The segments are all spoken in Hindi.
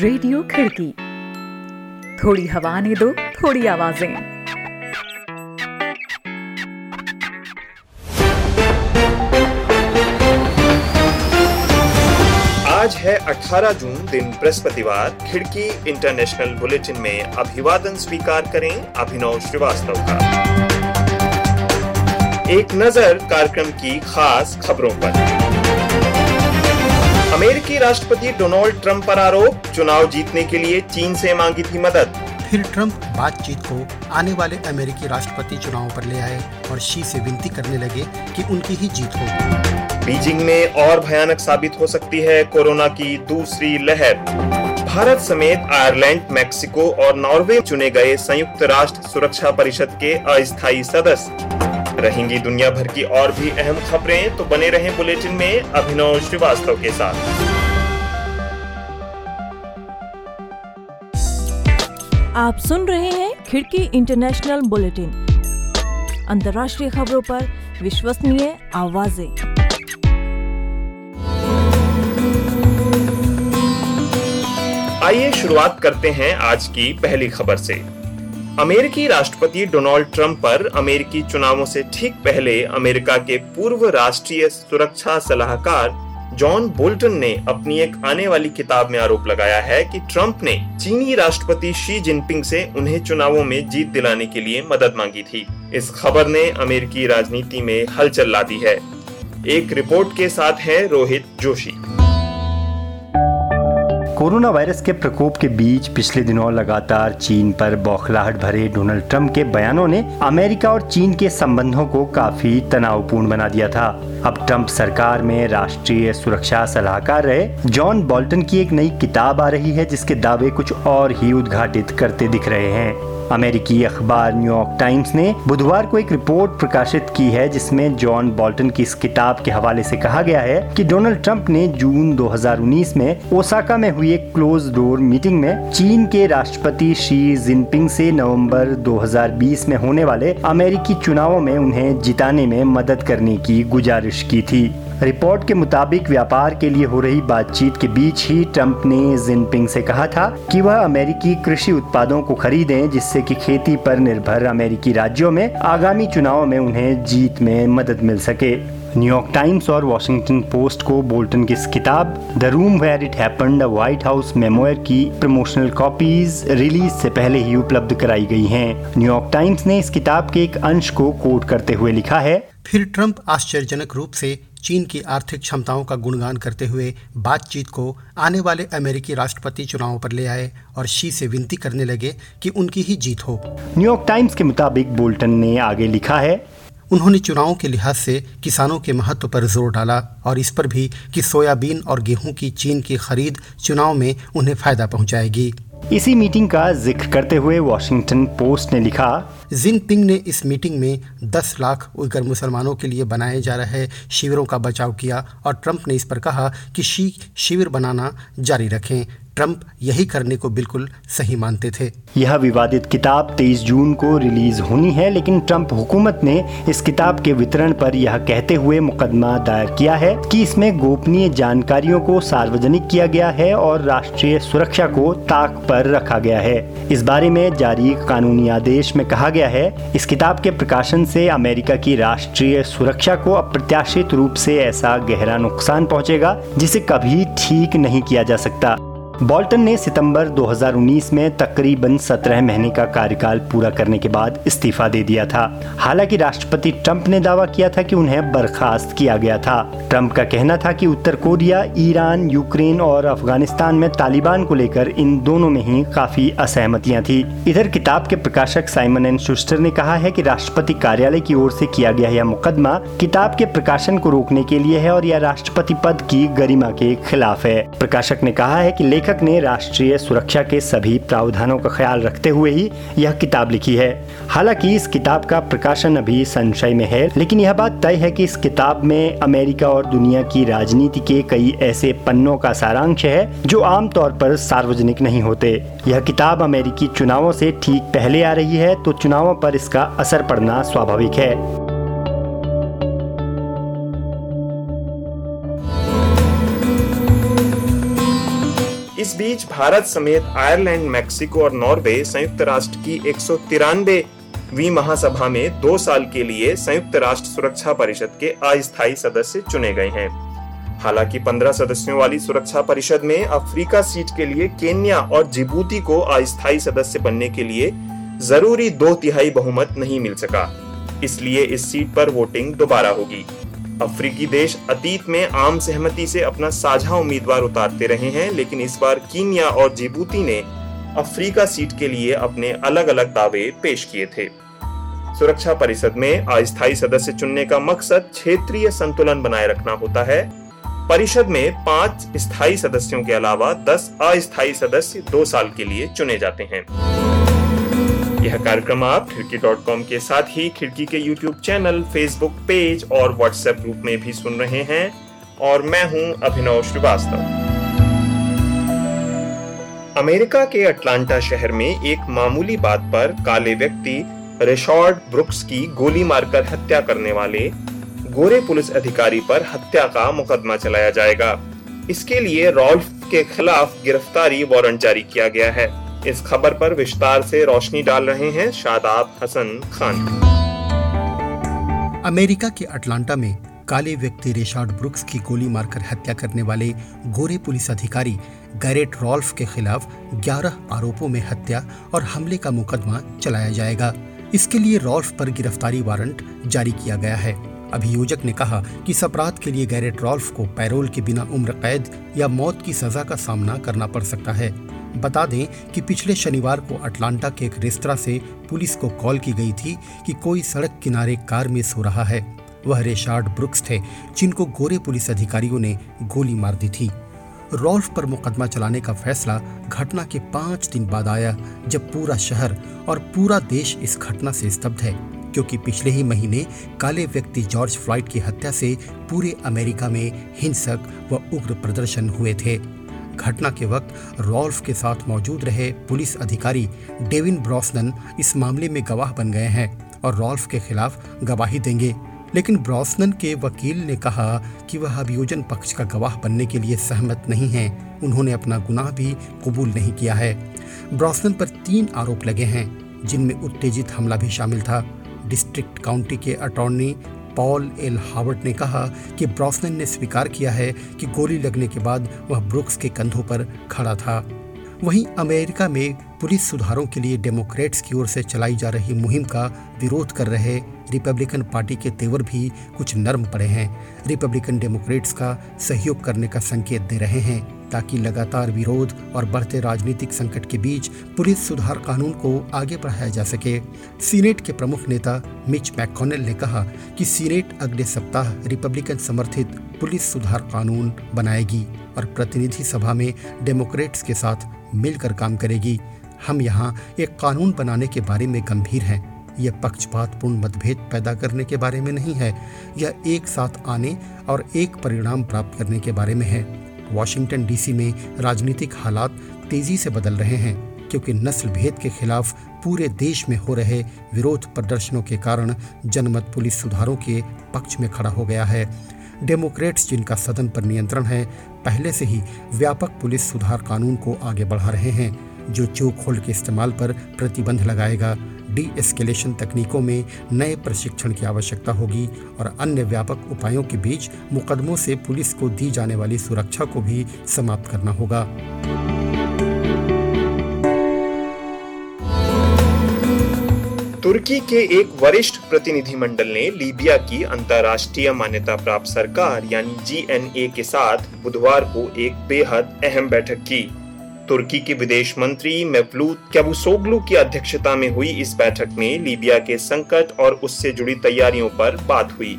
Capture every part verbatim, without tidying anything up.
रेडियो खिड़की, थोड़ी हवा ने दो, थोड़ी आवाजें। आज है अठारह जून, दिन बृहस्पतिवार। खिड़की इंटरनेशनल बुलेटिन में अभिवादन स्वीकार करें अभिनव श्रीवास्तव का। एक नजर कार्यक्रम की खास खबरों पर। अमेरिकी राष्ट्रपति डोनाल्ड ट्रंप पर आरोप, चुनाव जीतने के लिए चीन से मांगी थी मदद। फिर ट्रंप बातचीत को आने वाले अमेरिकी राष्ट्रपति चुनाव पर ले आए और शी से विनती करने लगे कि उनकी ही जीत हो। बीजिंग में और भयानक साबित हो सकती है कोरोना की दूसरी लहर। भारत समेत आयरलैंड, मेक्सिको और नार्वे चुने गए संयुक्त राष्ट्र सुरक्षा परिषद के अस्थायी सदस्य। रहेंगी दुनिया भर की और भी अहम खबरें, तो बने रहें बुलेटिन में अभिनव श्रीवास्तव के साथ। आप सुन रहे हैं खिड़की इंटरनेशनल बुलेटिन, अंतर्राष्ट्रीय खबरों पर विश्वसनीय आवाजें। आइए शुरुआत करते हैं आज की पहली खबर से। अमेरिकी राष्ट्रपति डोनाल्ड ट्रंप पर अमेरिकी चुनावों से ठीक पहले अमेरिका के पूर्व राष्ट्रीय सुरक्षा सलाहकार जॉन बोल्टन ने अपनी एक आने वाली किताब में आरोप लगाया है कि ट्रंप ने चीनी राष्ट्रपति शी जिनपिंग से उन्हें चुनावों में जीत दिलाने के लिए मदद मांगी थी। इस खबर ने अमेरिकी राजनीति में हलचल ला दी है। एक रिपोर्ट के साथ है रोहित जोशी। कोरोना वायरस के प्रकोप के बीच पिछले दिनों लगातार चीन पर बौखलाहट भरे डोनाल्ड ट्रंप के बयानों ने अमेरिका और चीन के संबंधों को काफी तनावपूर्ण बना दिया था। अब ट्रंप सरकार में राष्ट्रीय सुरक्षा सलाहकार रहे जॉन बोल्टन की एक नई किताब आ रही है, जिसके दावे कुछ और ही उद्घाटित करते दिख रहे हैं। अमेरिकी अखबार न्यूयॉर्क टाइम्स ने बुधवार को एक रिपोर्ट प्रकाशित की है, जिसमें जॉन बोल्टन की इस किताब के हवाले से कहा गया है कि डोनाल्ड ट्रंप ने जून दो हज़ार उन्नीस में ओसाका में हुई एक क्लोज डोर मीटिंग में चीन के राष्ट्रपति शी जिनपिंग से नवंबर दो हज़ार बीस में होने वाले अमेरिकी चुनावों में उन्हें जिताने में मदद करने की गुजारिश की थी। रिपोर्ट के मुताबिक व्यापार के लिए हो रही बातचीत के बीच ही ट्रंप ने जिनपिंग से कहा था कि वह अमेरिकी कृषि उत्पादों को खरीदें, जिससे कि खेती पर निर्भर अमेरिकी राज्यों में आगामी चुनावों में उन्हें जीत में मदद मिल सके। न्यूयॉर्क टाइम्स और वॉशिंगटन पोस्ट को बोल्टन की इस किताब the room where it happened, the White House memoir की प्रमोशनल कॉपीज रिलीज से पहले ही उपलब्ध कराई गई हैं। न्यूयॉर्क टाइम्स ने इस किताब के एक अंश को कोट करते हुए लिखा है, फिर ट्रंप आश्चर्यजनक रूप से चीन की आर्थिक क्षमताओं का गुणगान करते हुए बातचीत को आने वाले अमेरिकी राष्ट्रपति चुनावों पर ले आए और शी से विनती करने लगे कि उनकी ही जीत हो। न्यूयॉर्क टाइम्स के मुताबिक बोल्टन ने आगे लिखा है, उन्होंने चुनावों के लिहाज से किसानों के महत्व पर जोर डाला और इस पर भी कि सोयाबीन और गेहूं की चीन की खरीद चुनाव में उन्हें फायदा पहुंचाएगी। इसी मीटिंग का जिक्र करते हुए वॉशिंगटन पोस्ट ने लिखा, जिनपिंग ने इस मीटिंग में दस लाख उइगर मुसलमानों के लिए बनाए जा रहे शिविरों का बचाव किया और ट्रंप ने इस पर कहा कि शी शिविर बनाना जारी रखें। ट्रंप यही करने को बिल्कुल सही मानते थे। यह विवादित किताब तेईस जून को रिलीज होनी है, लेकिन ट्रंप हुकूमत ने इस किताब के वितरण पर यह कहते हुए मुकदमा दायर किया है कि इसमें गोपनीय जानकारियों को सार्वजनिक किया गया है और राष्ट्रीय सुरक्षा को ताक पर रखा गया है। इस बारे में जारी कानूनी आदेश में कहा गया है, इस किताब के प्रकाशन से अमेरिका की राष्ट्रीय सुरक्षा को अप्रत्याशित रूप से ऐसा गहरा नुकसान पहुँचेगा जिसे कभी ठीक नहीं किया जा सकता। बोल्टन ने सितंबर दो हज़ार उन्नीस में तकरीबन सत्रह महीने का कार्यकाल पूरा करने के बाद इस्तीफा दे दिया था। हालांकि राष्ट्रपति ट्रंप ने दावा किया था कि उन्हें बर्खास्त किया गया था। ट्रंप का कहना था कि उत्तर कोरिया, ईरान, यूक्रेन और अफगानिस्तान में तालिबान को लेकर इन दोनों में ही काफी असहमतियां थी। इधर किताब के प्रकाशक साइमन एंड शुस्टर ने कहा है कि राष्ट्रपति कार्यालय की ओर से किया गया यह मुकदमा किताब के प्रकाशन को रोकने के लिए है और यह राष्ट्रपति पद की गरिमा के खिलाफ है। प्रकाशक ने कहा है कि लेख लेखक ने राष्ट्रीय सुरक्षा के सभी प्रावधानों का ख्याल रखते हुए ही यह किताब लिखी है। हालांकि इस किताब का प्रकाशन अभी संशय में है, लेकिन यह बात तय है कि इस किताब में अमेरिका और दुनिया की राजनीति के कई ऐसे पन्नों का सारांश है जो आमतौर पर सार्वजनिक नहीं होते। यह किताब अमेरिकी चुनावों से ठीक पहले आ रही है, तो चुनावों पर इसका असर पड़ना स्वाभाविक है। इस बीच भारत समेत आयरलैंड, मेक्सिको और नार्वे संयुक्त राष्ट्र की एक सौ तिरानवेवीं महासभा में दो साल के लिए संयुक्त राष्ट्र सुरक्षा परिषद के अस्थायी सदस्य चुने गए हैं। हालांकि पंद्रह सदस्यों वाली सुरक्षा परिषद में अफ्रीका सीट के लिए केन्या और जिबूती को अस्थायी सदस्य बनने के लिए जरूरी दो तिहाई बहुमत नहीं मिल सका, इसलिए इस सीट पर वोटिंग दोबारा होगी। अफ्रीकी देश अतीत में आम सहमति से अपना साझा उम्मीदवार उतारते रहे हैं, लेकिन इस बार कीनिया और जिबूती ने अफ्रीका सीट के लिए अपने अलग अलग दावे पेश किए थे। सुरक्षा परिषद में अस्थायी सदस्य चुनने का मकसद क्षेत्रीय संतुलन बनाए रखना होता है। परिषद में पांच स्थायी सदस्यों के अलावा दस अस्थायी सदस्य दो साल के लिए चुने जाते हैं। यह कार्यक्रम आप खिड़की डॉट कॉम के साथ ही खिड़की के यूट्यूब चैनल, फेसबुक पेज और व्हाट्सएप ग्रुप में भी सुन रहे हैं, और मैं हूं अभिनव श्रीवास्तव। अमेरिका के अटलांटा शहर में एक मामूली बात पर काले व्यक्ति रेशाड ब्रुक्स की गोली मारकर हत्या करने वाले गोरे पुलिस अधिकारी पर हत्या का मुकदमा चलाया जाएगा। इसके लिए रॉल्फ के खिलाफ गिरफ्तारी वारंट जारी किया गया है। इस खबर पर विस्तार से रोशनी डाल रहे हैं शादाब हसन खान। अमेरिका के अटलांटा में काले व्यक्ति रेशाड ब्रुक्स की गोली मारकर हत्या करने वाले गोरे पुलिस अधिकारी गैरेट रॉल्फ के खिलाफ ग्यारह आरोपों में हत्या और हमले का मुकदमा चलाया जाएगा। इसके लिए रॉल्फ पर गिरफ्तारी वारंट जारी किया गया है। अभियोजक ने कहा कि इस अपराध के लिए गैरेट रॉल्फ को पैरोल के बिना उम्र कैद या मौत की सजा का सामना करना पड़ सकता है। बता दें कि पिछले शनिवार को अटलांटा के एक रेस्तरां से पुलिस को कॉल की गई थी कि कोई सड़क किनारे कार में सो रहा है। वह रेशाड ब्रुक्स थे, जिनको गोरे पुलिस अधिकारियों ने गोली मार दी थी। रॉल्फ पर मुकदमा चलाने का फैसला घटना के पाँच दिन बाद आया, जब पूरा शहर और पूरा देश इस घटना से स्तब्ध है, क्योंकि पिछले ही महीने काले व्यक्ति जॉर्ज फ्लॉयड की हत्या से पूरे अमेरिका में हिंसक व उग्र प्रदर्शन हुए थे। घटना के वक्त रॉल्फ के साथ मौजूद रहे पुलिस अधिकारी डेविन ब्रोसनन इस मामले में गवाह बन गए हैं और रॉल्फ के खिलाफ गवाही देंगे, लेकिन ब्रोसनन के वकील ने कहा कि वह अभियोजन पक्ष का गवाह बनने के लिए सहमत नहीं हैं। उन्होंने अपना गुनाह भी कबूल नहीं किया है। ब्रोसनन पर तीन आरोप लगे हैं, जिनमें उत्तेजित हमला भी शामिल था। डिस्ट्रिक्ट काउंटी के अटॉर्नी पॉल एल हावर्ड ने कहा कि ब्रोसनन ने स्वीकार किया है कि गोली लगने के बाद वह ब्रुक्स के कंधों पर खड़ा था। वहीं अमेरिका में पुलिस सुधारों के लिए डेमोक्रेट्स की ओर से चलाई जा रही मुहिम का विरोध कर रहे रिपब्लिकन पार्टी के तेवर भी कुछ नरम पड़े हैं। रिपब्लिकन डेमोक्रेट्स का सहयोग करने का संकेत दे रहे हैं, ताकि लगातार विरोध और बढ़ते राजनीतिक संकट के बीच पुलिस सुधार कानून को आगे बढ़ाया जा सके। सीनेट के प्रमुख नेता मिच मैककॉनेल ने कहा कि सीनेट अगले सप्ताह रिपब्लिकन समर्थित पुलिस सुधार कानून बनाएगी और प्रतिनिधि सभा में डेमोक्रेट्स के साथ मिलकर काम करेगी। हम यहाँ एक कानून बनाने के बारे में गंभीर हैं। यह पक्षपातपूर्ण मतभेद पैदा करने के बारे में नहीं है, यह एक साथ आने और एक परिणाम प्राप्त करने के बारे में है। वाशिंगटन डीसी में राजनीतिक हालात तेजी से बदल रहे हैं, क्योंकि नस्ल भेद के खिलाफ पूरे देश में हो रहे विरोध प्रदर्शनों के कारण जनमत पुलिस सुधारों के पक्ष में खड़ा हो गया है। डेमोक्रेट्स, जिनका सदन पर नियंत्रण है, पहले से ही व्यापक पुलिस सुधार कानून को आगे बढ़ा रहे हैं, जो चोक होल्ड के इस्तेमाल पर प्रतिबंध लगाएगा। डी एस्केलेशन तकनीकों में नए प्रशिक्षण की आवश्यकता होगी और अन्य व्यापक उपायों के बीच मुकदमों से पुलिस को दी जाने वाली सुरक्षा को भी समाप्त करना होगा। तुर्की के एक वरिष्ठ प्रतिनिधिमंडल ने लीबिया की अंतर्राष्ट्रीय मान्यता प्राप्त सरकार यानी जी एन ए के साथ बुधवार को एक बेहद अहम बैठक की। तुर्की के विदेश मंत्री मेवलूत चवुशोगलू की अध्यक्षता में हुई इस बैठक में लीबिया के संकट और उससे जुड़ी तैयारियों पर बात हुई।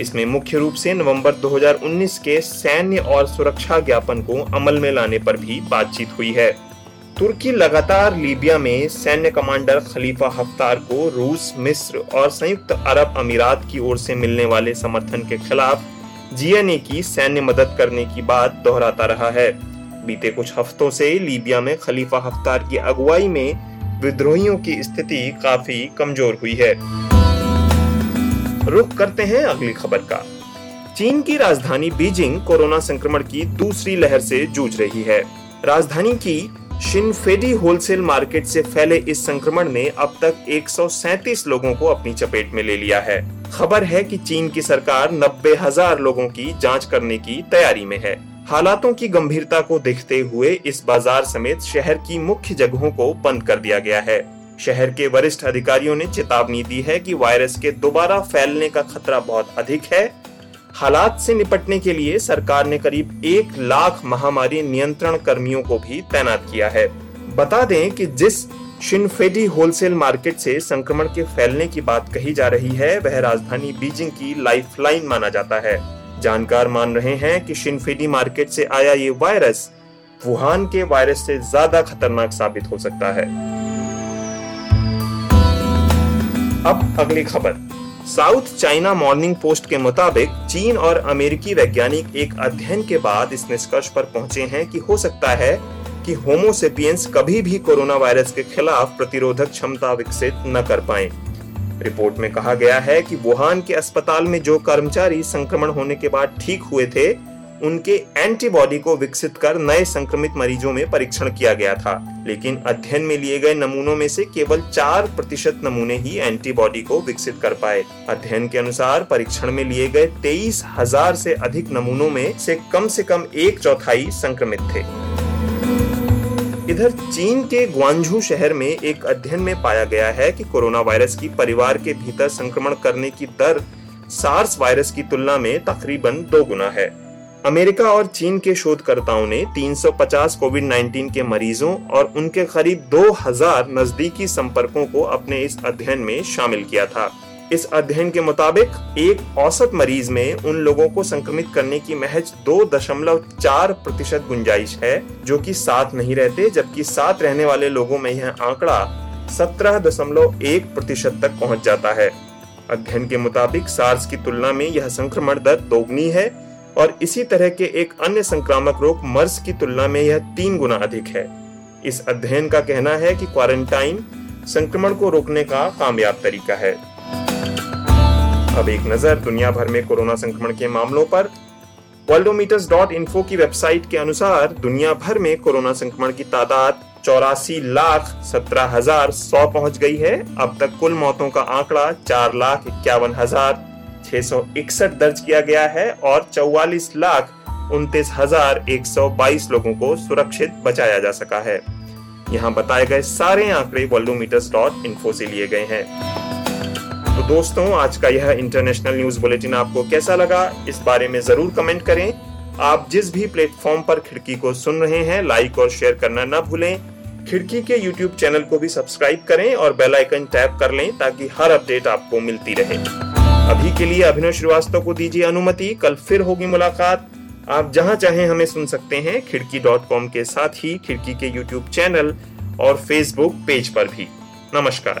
इसमें मुख्य रूप से नवंबर दो हज़ार उन्नीस के सैन्य और सुरक्षा ज्ञापन को अमल में लाने पर भी बातचीत हुई है। तुर्की लगातार लीबिया में सैन्य कमांडर खलीफा हफ्तार को रूस, मिस्र और संयुक्त अरब अमीरात की ओर से मिलने वाले समर्थन के खिलाफ जी एन ए की सैन्य मदद करने की बात दोहराता रहा है। बीते कुछ हफ्तों से लीबिया में खलीफा हफ्तार की अगुवाई में विद्रोहियों की स्थिति काफी कमजोर हुई है। रुख करते हैं अगली खबर का। चीन की राजधानी बीजिंग कोरोना संक्रमण की दूसरी लहर से जूझ रही है। राजधानी की शिनफेडी होलसेल मार्केट से फैले इस संक्रमण ने अब तक एक सौ सैंतीस लोगों को अपनी चपेट में ले लिया है। खबर है कि चीन की सरकार नब्बे हज़ार लोगों की जांच करने की तैयारी में है। हालातों की गंभीरता को देखते हुए इस बाजार समेत शहर की मुख्य जगहों को बंद कर दिया गया है। शहर के वरिष्ठ अधिकारियों ने चेतावनी दी है कि वायरस के दोबारा फैलने का खतरा बहुत अधिक है। हालात से निपटने के लिए सरकार ने करीब एक लाख महामारी नियंत्रण कर्मियों को भी तैनात किया है। बता दें कि जिस शिनफेडी होलसेल मार्केट से संक्रमण के फैलने की बात कही जा रही है, वह राजधानी बीजिंग की लाइफलाइन माना जाता है। जानकार मान रहे हैं कि शिनफेडी मार्केट से आया ये वायरस वुहान के वायरस से ज्यादा खतरनाक साबित हो सकता है। अब अगली खबर। साउथ चाइना मॉर्निंग पोस्ट के मुताबिक चीन और अमेरिकी वैज्ञानिक एक अध्ययन के बाद इस निष्कर्ष पर पहुंचे हैं कि हो सकता है कि होमो सेपियंस कभी भी कोरोना वायरस के खिलाफ प्रतिरोधक क्षमता विकसित न कर पाएं। रिपोर्ट में कहा गया है कि वुहान के अस्पताल में जो कर्मचारी संक्रमण होने के बाद ठीक हुए थे, उनके एंटीबॉडी को विकसित कर नए संक्रमित मरीजों में परीक्षण किया गया था, लेकिन अध्ययन में लिए गए नमूनों में से केवल चार प्रतिशत नमूने ही एंटीबॉडी को विकसित कर पाए। अध्ययन के अनुसार परीक्षण में लिए गए तेईस हजार से अधिक नमूनों में से कम से कम एक चौथाई संक्रमित थे। इधर चीन के ग्वांगझू शहर में एक अध्ययन में पाया गया है कि कोरोना वायरस की परिवार के भीतर संक्रमण करने की दर सार्स वायरस की तुलना में तकरीबन दो गुना है। अमेरिका और चीन के शोधकर्ताओं ने तीन सौ पचास कोविड-नाइनटीन के मरीजों और उनके करीब दो हज़ार नजदीकी संपर्कों को अपने इस अध्ययन में शामिल किया था। इस अध्ययन के मुताबिक एक औसत मरीज में उन लोगों को संक्रमित करने की महज दो दशमलव चार प्रतिशत गुंजाइश है जो कि साथ नहीं रहते, जबकि साथ रहने वाले लोगों में यह आंकड़ा सत्रह दशमलव एक प्रतिशत तक पहुंच जाता है। अध्ययन के मुताबिक सार्स की तुलना में यह संक्रमण दर दोगुनी है और इसी तरह के एक अन्य संक्रामक रोग मर्स की तुलना में यह तीन गुना अधिक है। इस अध्ययन का कहना है कि क्वारंटाइन संक्रमण को रोकने का कामयाब तरीका है। अब एक नजर दुनिया भर में कोरोना संक्रमण के मामलों पर। वर्ल्डोमीटर्स डॉट इन्फो की वेबसाइट के अनुसार दुनिया भर में कोरोना संक्रमण की तादाद चौरासी लाख सत्रह हजार सौ पहुंच गई है। अब तक कुल मौतों का आंकड़ा चार लाख इक्यावन हजार छह सौ इकसठ दर्ज किया गया है और चौवालीस लाख उनतीस हजार एक सौ बाईस लोगों को सुरक्षित बचाया जा सका है। यहाँ बताए गए सारे आंकड़े वर्ल्डोमीटर्स डॉट इन्फो से लिए गए हैं। तो दोस्तों, आज का यह इंटरनेशनल न्यूज बुलेटिन आपको कैसा लगा, इस बारे में जरूर कमेंट करें। आप जिस भी प्लेटफॉर्म पर खिड़की को सुन रहे हैं, लाइक और शेयर करना न भूलें। खिड़की के यूट्यूब चैनल को भी सब्सक्राइब करें और बेल आइकन टैप कर लें ताकि हर अपडेट आपको मिलती रहे। अभी के लिए अभिनव श्रीवास्तव को दीजिए अनुमति, कल फिर होगी मुलाकात। आप जहां चाहें हमें सुन सकते हैं, खिड़की डॉट कॉम के साथ ही खिड़की के यूट्यूब चैनल और फेसबुक पेज पर भी। नमस्कार।